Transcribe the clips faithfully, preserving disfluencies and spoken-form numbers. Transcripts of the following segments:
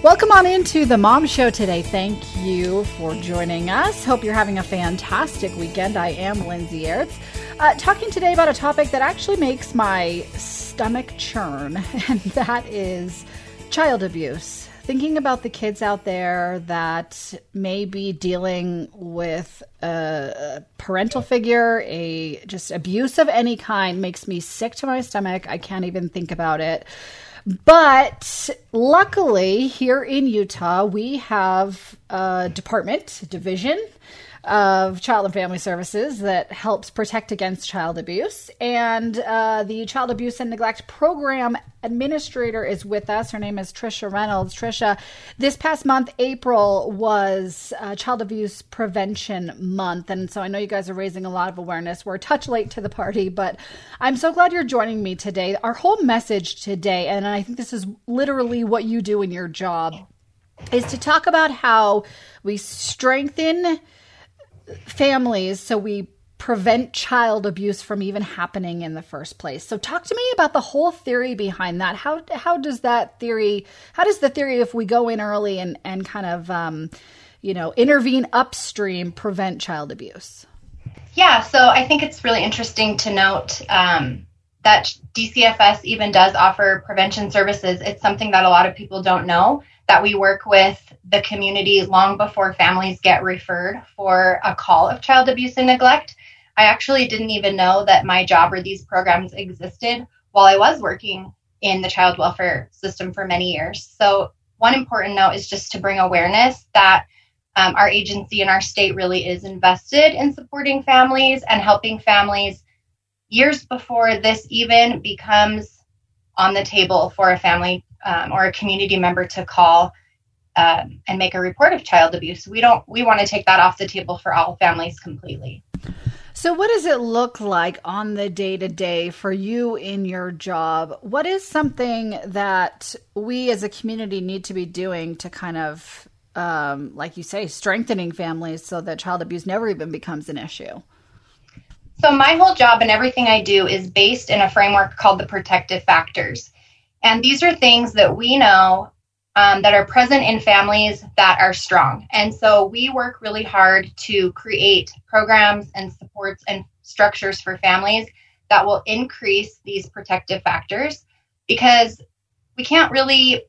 Welcome on into The Mom Show today. Thank you for joining us. Hope you're having a fantastic weekend. I am Lindsay Aerts, uh, talking today about a topic that actually makes my stomach churn, and that is child abuse. Thinking about the kids out there that may be dealing with a parental figure, a just abuse of any kind, makes me sick to my stomach. I can't even think about it. But luckily, here in Utah, we have a department, division of Child and Family Services that helps protect against child abuse. And uh, the Child Abuse and Neglect Program Administrator is with us. Her name is Tricia Reynolds. Tricia, this past month, April, was uh, Child Abuse Prevention Month. And so I know you guys are raising a lot of awareness. We're a touch late to the party, but I'm so glad you're joining me today. Our whole message today, and I think this is literally what you do in your job, is to talk about how we strengthen families so we prevent child abuse from even happening in the first place. So talk to me about the whole theory behind that. How how does that theory, how does the theory, if we go in early and, and kind of, um, you know, intervene upstream, prevent child abuse? Yeah, so I think it's really interesting to note um, that D C F S even does offer prevention services. It's something that a lot of people don't know, that we work with the community long before families get referred for a call of child abuse and neglect. I actually didn't even know that my job or these programs existed while I was working in the child welfare system for many years. So one important note is just to bring awareness that um, our agency and our state really is invested in supporting families and helping families years before this even becomes on the table for a family um, or a community member to call Um, and make a report of child abuse. We don't, we want to take that off the table for all families completely. So what does it look like on the day to day for you in your job? What is something that we as a community need to be doing to kind of, um, like you say, strengthening families so that child abuse never even becomes an issue? So my whole job and everything I do is based in a framework called the protective factors. And these are things that we know Um, that are present in families that are strong. And so we work really hard to create programs and supports and structures for families that will increase these protective factors, because we can't really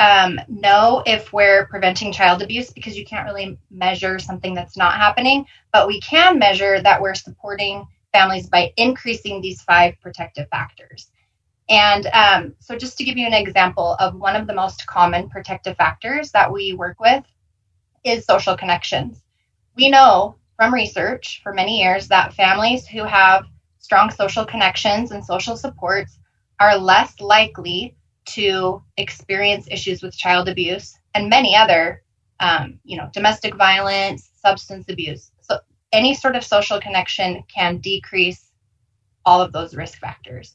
um, know if we're preventing child abuse, because you can't really measure something that's not happening, but we can measure that we're supporting families by increasing these five protective factors. And um, so just to give you an example of one of the most common protective factors that we work with is social connections. We know from research for many years that families who have strong social connections and social supports are less likely to experience issues with child abuse and many other, um, you know, domestic violence, substance abuse. So any sort of social connection can decrease all of those risk factors.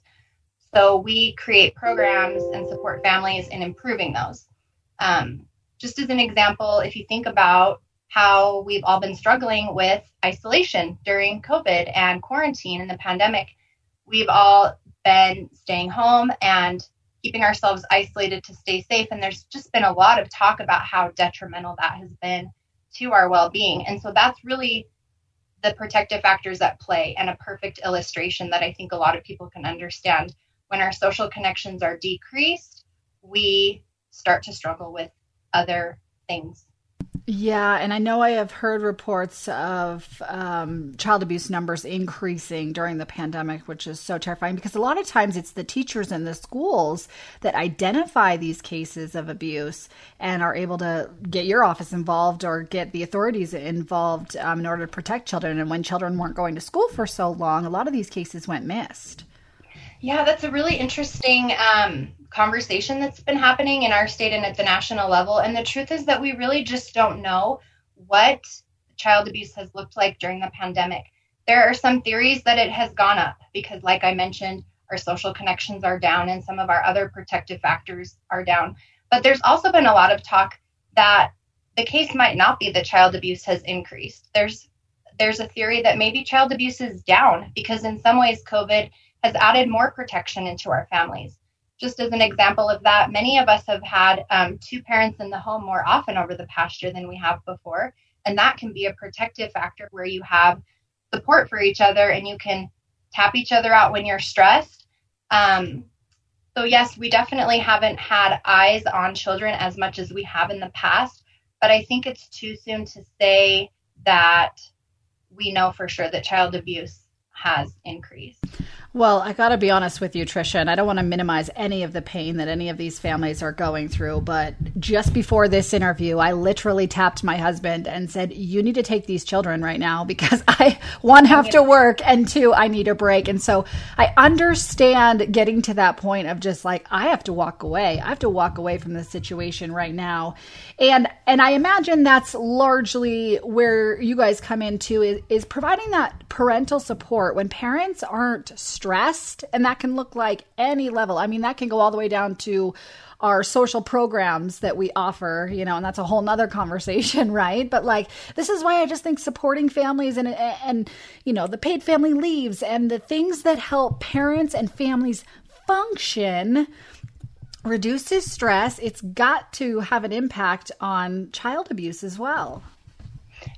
So we create programs and support families in improving those. Um, just as an example, if you think about how we've all been struggling with isolation during COVID and quarantine and the pandemic, we've all been staying home and keeping ourselves isolated to stay safe. And there's just been a lot of talk about how detrimental that has been to our well-being. And so that's really the protective factors at play, and a perfect illustration that I think a lot of people can understand. When our social connections are decreased, we start to struggle with other things. Yeah, and I know I have heard reports of um, child abuse numbers increasing during the pandemic, which is so terrifying, because a lot of times it's the teachers and the schools that identify these cases of abuse and are able to get your office involved or get the authorities involved um, in order to protect children. And when children weren't going to school for so long, a lot of these cases went missed. Yeah, that's a really interesting um, conversation that's been happening in our state and at the national level. And the truth is that we really just don't know what child abuse has looked like during the pandemic. There are some theories that it has gone up because, like I mentioned, our social connections are down and some of our other protective factors are down. But there's also been a lot of talk that the case might not be that child abuse has increased. There's there's a theory that maybe child abuse is down because in some ways COVID has added more protection into our families. Just as an example of that, many of us have had um, two parents in the home more often over the past year than we have before. And that can be a protective factor where you have support for each other and you can tap each other out when you're stressed. Um, so yes, we definitely haven't had eyes on children as much as we have in the past, but I think it's too soon to say that we know for sure that child abuse has increased. Well, I got to be honest with you, Tricia, and I don't want to minimize any of the pain that any of these families are going through, but just before this interview, I literally tapped my husband and said, you need to take these children right now because I, one, have to work, and two, I need a break. And so I understand getting to that point of just like, I have to walk away. I have to walk away from this situation right now. And and I imagine that's largely where you guys come into is, is providing that parental support when parents aren't stressed, and that can look like any level. I mean, that can go all the way down to our social programs that we offer, you know, and that's a whole nother conversation, right? But like, this is why I just think supporting families and, and, you know, the paid family leaves and the things that help parents and families function reduces stress. It's got to have an impact on child abuse as well.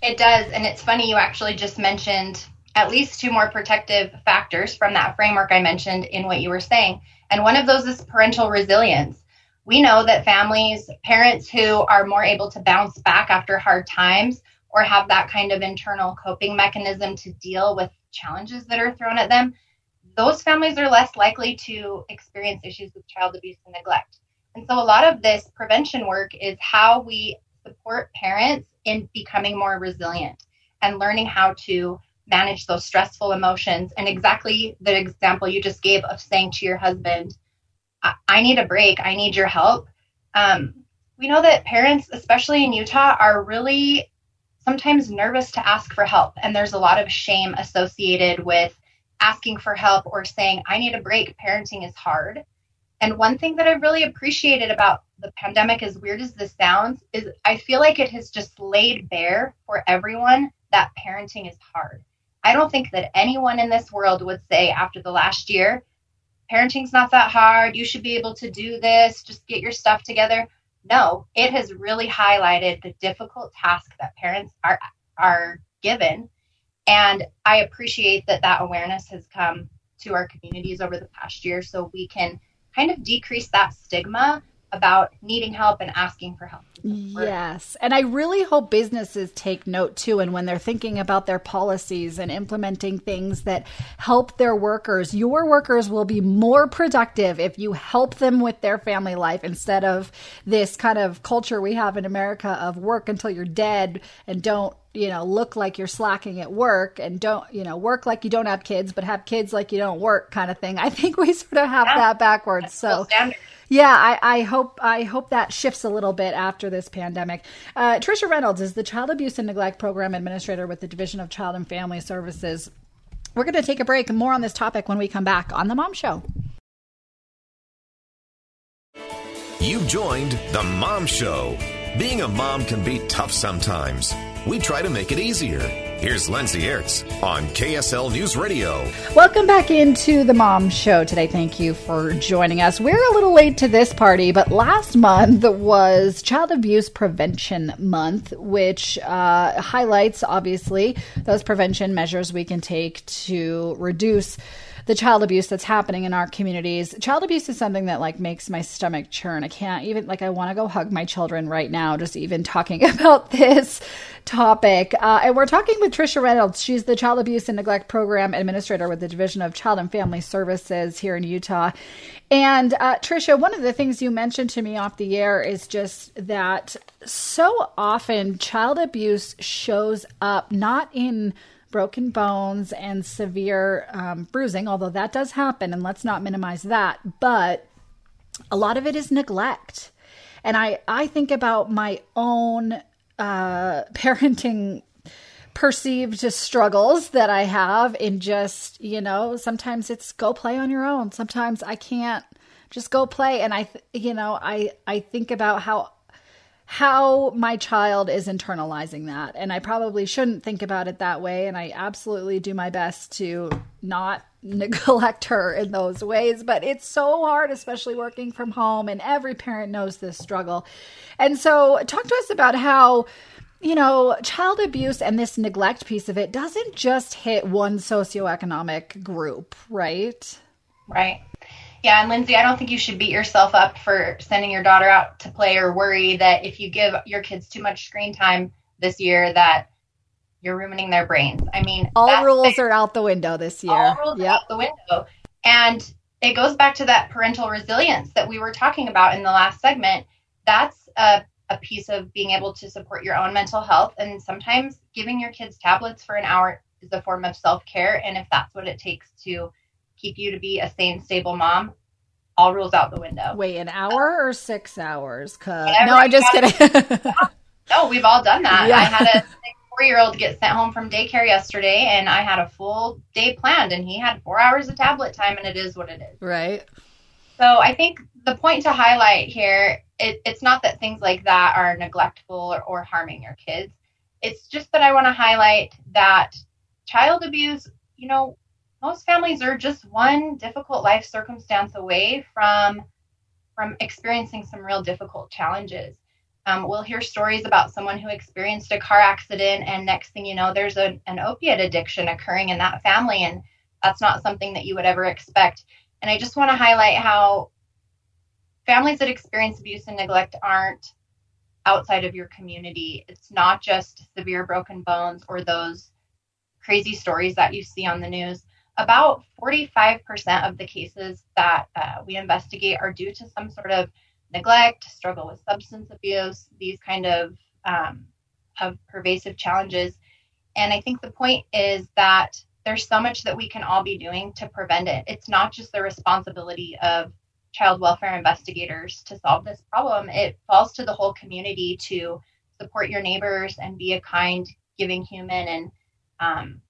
It does. And it's funny, you actually just mentioned at least two more protective factors from that framework I mentioned in what you were saying. And one of those is parental resilience. We know that families, parents who are more able to bounce back after hard times or have that kind of internal coping mechanism to deal with challenges that are thrown at them, those families are less likely to experience issues with child abuse and neglect. And so a lot of this prevention work is how we support parents in becoming more resilient and learning how to manage those stressful emotions. And exactly the example you just gave of saying to your husband, I, I need a break. I need your help. Um, we know that parents, especially in Utah, are really sometimes nervous to ask for help. And there's a lot of shame associated with asking for help or saying, I need a break. Parenting is hard. And one thing that I really appreciated about the pandemic, as weird as this sounds, is I feel like it has just laid bare for everyone that parenting is hard. I don't think that anyone in this world would say after the last year, parenting's not that hard. You should be able to do this. Just get your stuff together. No, it has really highlighted the difficult task that parents are are given. And I appreciate that that awareness has come to our communities over the past year so we can kind of decrease that stigma about needing help and asking for help. Yes. And I really hope businesses take note too. And when they're thinking about their policies and implementing things that help their workers, your workers will be more productive if you help them with their family life instead of this kind of culture we have in America of work until you're dead and don't, you know, look like you're slacking at work and don't, you know, work like you don't have kids, but have kids like you don't work kind of thing. I think we sort of have yeah. that backwards. That's so standard. Yeah, I, I hope I hope that shifts a little bit after this pandemic. Uh, Tricia Reynolds is the Child Abuse and Neglect Program Administrator with the Division of Child and Family Services. We're going to take a break and more on this topic when we come back on The Mom Show. You've joined The Mom Show. Being a mom can be tough sometimes. We try to make it easier. Here's Lindsay Aerts on K S L News Radio. Welcome back into The Mom Show today. Thank you for joining us. We're a little late to this party, but last month was Child Abuse Prevention Month, which uh, highlights, obviously, those prevention measures we can take to reduce the child abuse that's happening in our communities. Child abuse is something that like makes my stomach churn. I can't even, like, I want to go hug my children right now, just even talking about this topic. Uh, and we're talking with Tricia Reynolds. She's the Child Abuse and Neglect Program Administrator with the Division of Child and Family Services here in Utah. And uh, Tricia, one of the things you mentioned to me off the air is just that so often child abuse shows up not in broken bones and severe um, bruising, although that does happen, and let's not minimize that, but a lot of it is neglect. And I, I think about my own uh, parenting perceived struggles that I have, and just, you know, sometimes it's go play on your own. Sometimes I can't just go play. And I, th- you know, I, I think about how, how my child is internalizing that. And I probably shouldn't think about it that way. And I absolutely do my best to not neglect her in those ways, but it's so hard, especially working from home, and every parent knows this struggle. And so talk to us about how, you know, child abuse and this neglect piece of it doesn't just hit one socioeconomic group, right? Right. Yeah. And Lindsay, I don't think you should beat yourself up for sending your daughter out to play or worry that if you give your kids too much screen time this year, that you're ruining their brains. I mean, all rules are out the window this year. All rules are out the window. And it goes back to that parental resilience that we were talking about in the last segment. That's a, a piece of being able to support your own mental health. And sometimes giving your kids tablets for an hour is a form of self-care. And if that's what it takes to keep you to be a sane, stable mom, all rules out the window. Wait, an hour uh, or six hours? Cause... No, I'm just kidding. Yeah. No, we've all done that. Yeah. I had a four-year-old get sent home from daycare yesterday, and I had a full day planned, and he had four hours of tablet time, and it is what it is. Right. So I think the point to highlight here, it, it's not that things like that are neglectful or, or harming your kids. It's just that I want to highlight that child abuse, you know, most families are just one difficult life circumstance away from, from experiencing some real difficult challenges. Um, we'll hear stories about someone who experienced a car accident, and next thing you know, there's a, an opiate addiction occurring in that family, and that's not something that you would ever expect. And I just want to highlight how families that experience abuse and neglect aren't outside of your community. It's not just severe broken bones or those crazy stories that you see on the news. About forty-five percent of the cases that uh, we investigate are due to some sort of neglect, struggle with substance abuse, these kind of, um, of pervasive challenges. And I think the point is that there's so much that we can all be doing to prevent it. It's not just the responsibility of child welfare investigators to solve this problem. It falls to the whole community to support your neighbors and be a kind, giving human, and um,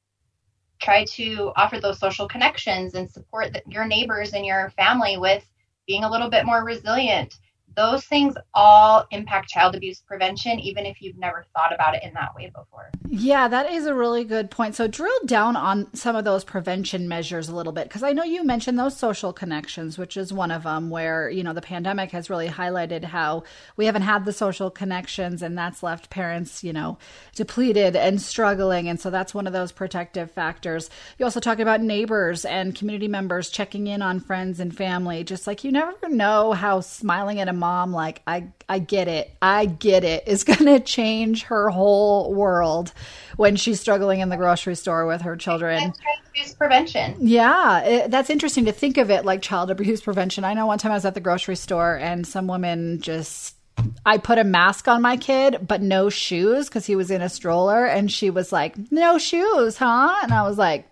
try to offer those social connections and support the, your neighbors and your family with being a little bit more resilient. Those things all impact child abuse prevention, even if you've never thought about it in that way before. Yeah, that is a really good point. So drill down on some of those prevention measures a little bit, because I know you mentioned those social connections, which is one of them where, you know, the pandemic has really highlighted how we haven't had the social connections, and that's left parents, you know, depleted and struggling. And so that's one of those protective factors. You also talk about neighbors and community members checking in on friends and family, just like you never know how smiling at a mom, like, I, I get it, I get it, is going to change her whole world when she's struggling in the grocery store with her children. That's child abuse prevention. Yeah, it, that's interesting to think of it like child abuse prevention. I know one time I was at the grocery store and some woman just, I put a mask on my kid, but no shoes because he was in a stroller. And she was like, no shoes, huh? And I was like...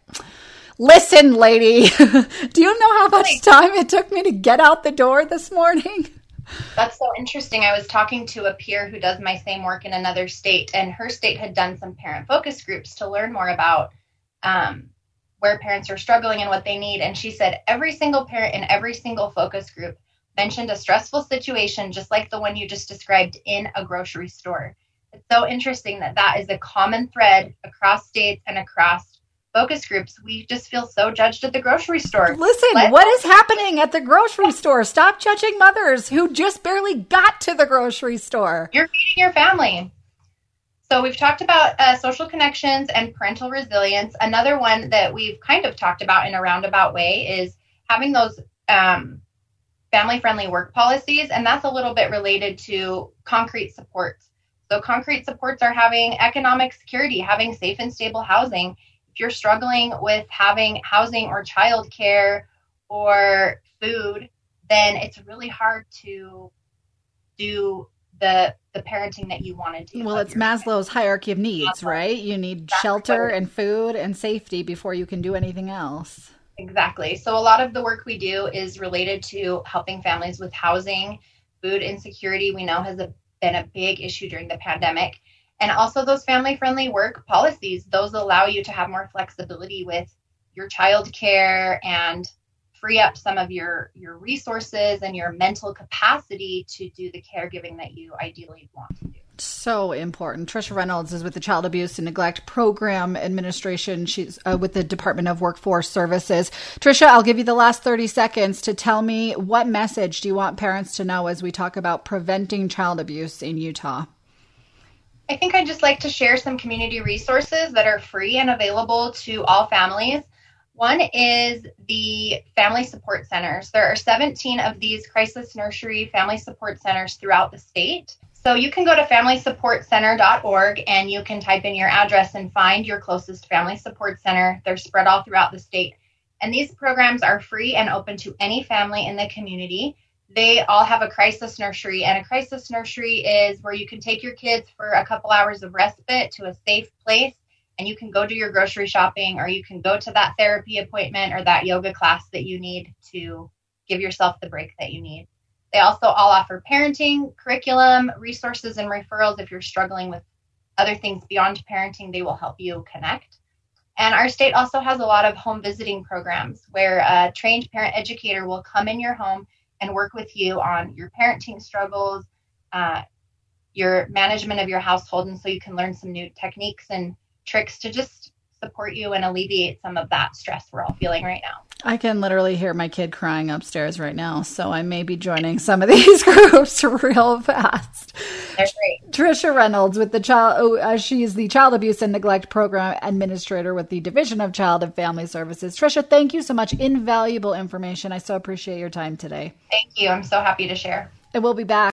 Listen, lady, do you know how much time it took me to get out the door this morning? That's so interesting. I was talking to a peer who does my same work in another state, and her state had done some parent focus groups to learn more about um, where parents are struggling and what they need. And she said every single parent in every single focus group mentioned a stressful situation, just like the one you just described, in a grocery store. It's so interesting that that is a common thread across states and across focus groups. We just feel so judged at the grocery store. Listen, Let's- what is happening at the grocery store? Stop judging mothers who just barely got to the grocery store. You're feeding your family. So we've talked about uh, social connections and parental resilience. Another one that we've kind of talked about in a roundabout way is having those um, family-friendly work policies. And that's a little bit related to concrete supports. So concrete supports are having economic security, having safe and stable housing. If you're struggling with having housing or childcare or food, then it's really hard to do the the parenting that you want to do. Well, it's Maslow's hierarchy of needs, right? You need shelter and food and safety before you can do anything else. Exactly. So a lot of the work we do is related to helping families with housing. Food insecurity, we know, has a, been a big issue during the pandemic. And also those family-friendly work policies, those allow you to have more flexibility with your child care and free up some of your, your resources and your mental capacity to do the caregiving that you ideally want to do. So important. Tricia Reynolds is with the Child Abuse and Neglect Program Administration. She's uh, with the Department of Workforce Services. Tricia, I'll give you the last thirty seconds to tell me, what message do you want parents to know as we talk about preventing child abuse in Utah? I think I'd just like to share some community resources that are free and available to all families. One is the Family Support Centers. There are seventeen of these crisis nursery family support centers throughout the state. So you can go to families support center dot org and you can type in your address and find your closest family support center. They're spread all throughout the state. And these programs are free and open to any family in the community. They all have a crisis nursery, and a crisis nursery is where you can take your kids for a couple hours of respite to a safe place, and you can go do your grocery shopping, or you can go to that therapy appointment or that yoga class that you need to give yourself the break that you need. They also all offer parenting, curriculum, resources, and referrals. If you're struggling with other things beyond parenting, they will help you connect. And our state also has a lot of home visiting programs where a trained parent educator will come in your home and work with you on your parenting struggles, uh, your management of your household, and so you can learn some new techniques and tricks to just support you and alleviate some of that stress we're all feeling right now. I can literally hear my kid crying upstairs right now, so I may be joining some of these groups real fast. They're great. Tricia Reynolds with the child, oh, uh, she is the Child Abuse and Neglect Program Administrator with the Division of Child and Family Services. Tricia, thank you so much. Invaluable information. I so appreciate your time today. Thank you. I'm so happy to share. And we'll be back.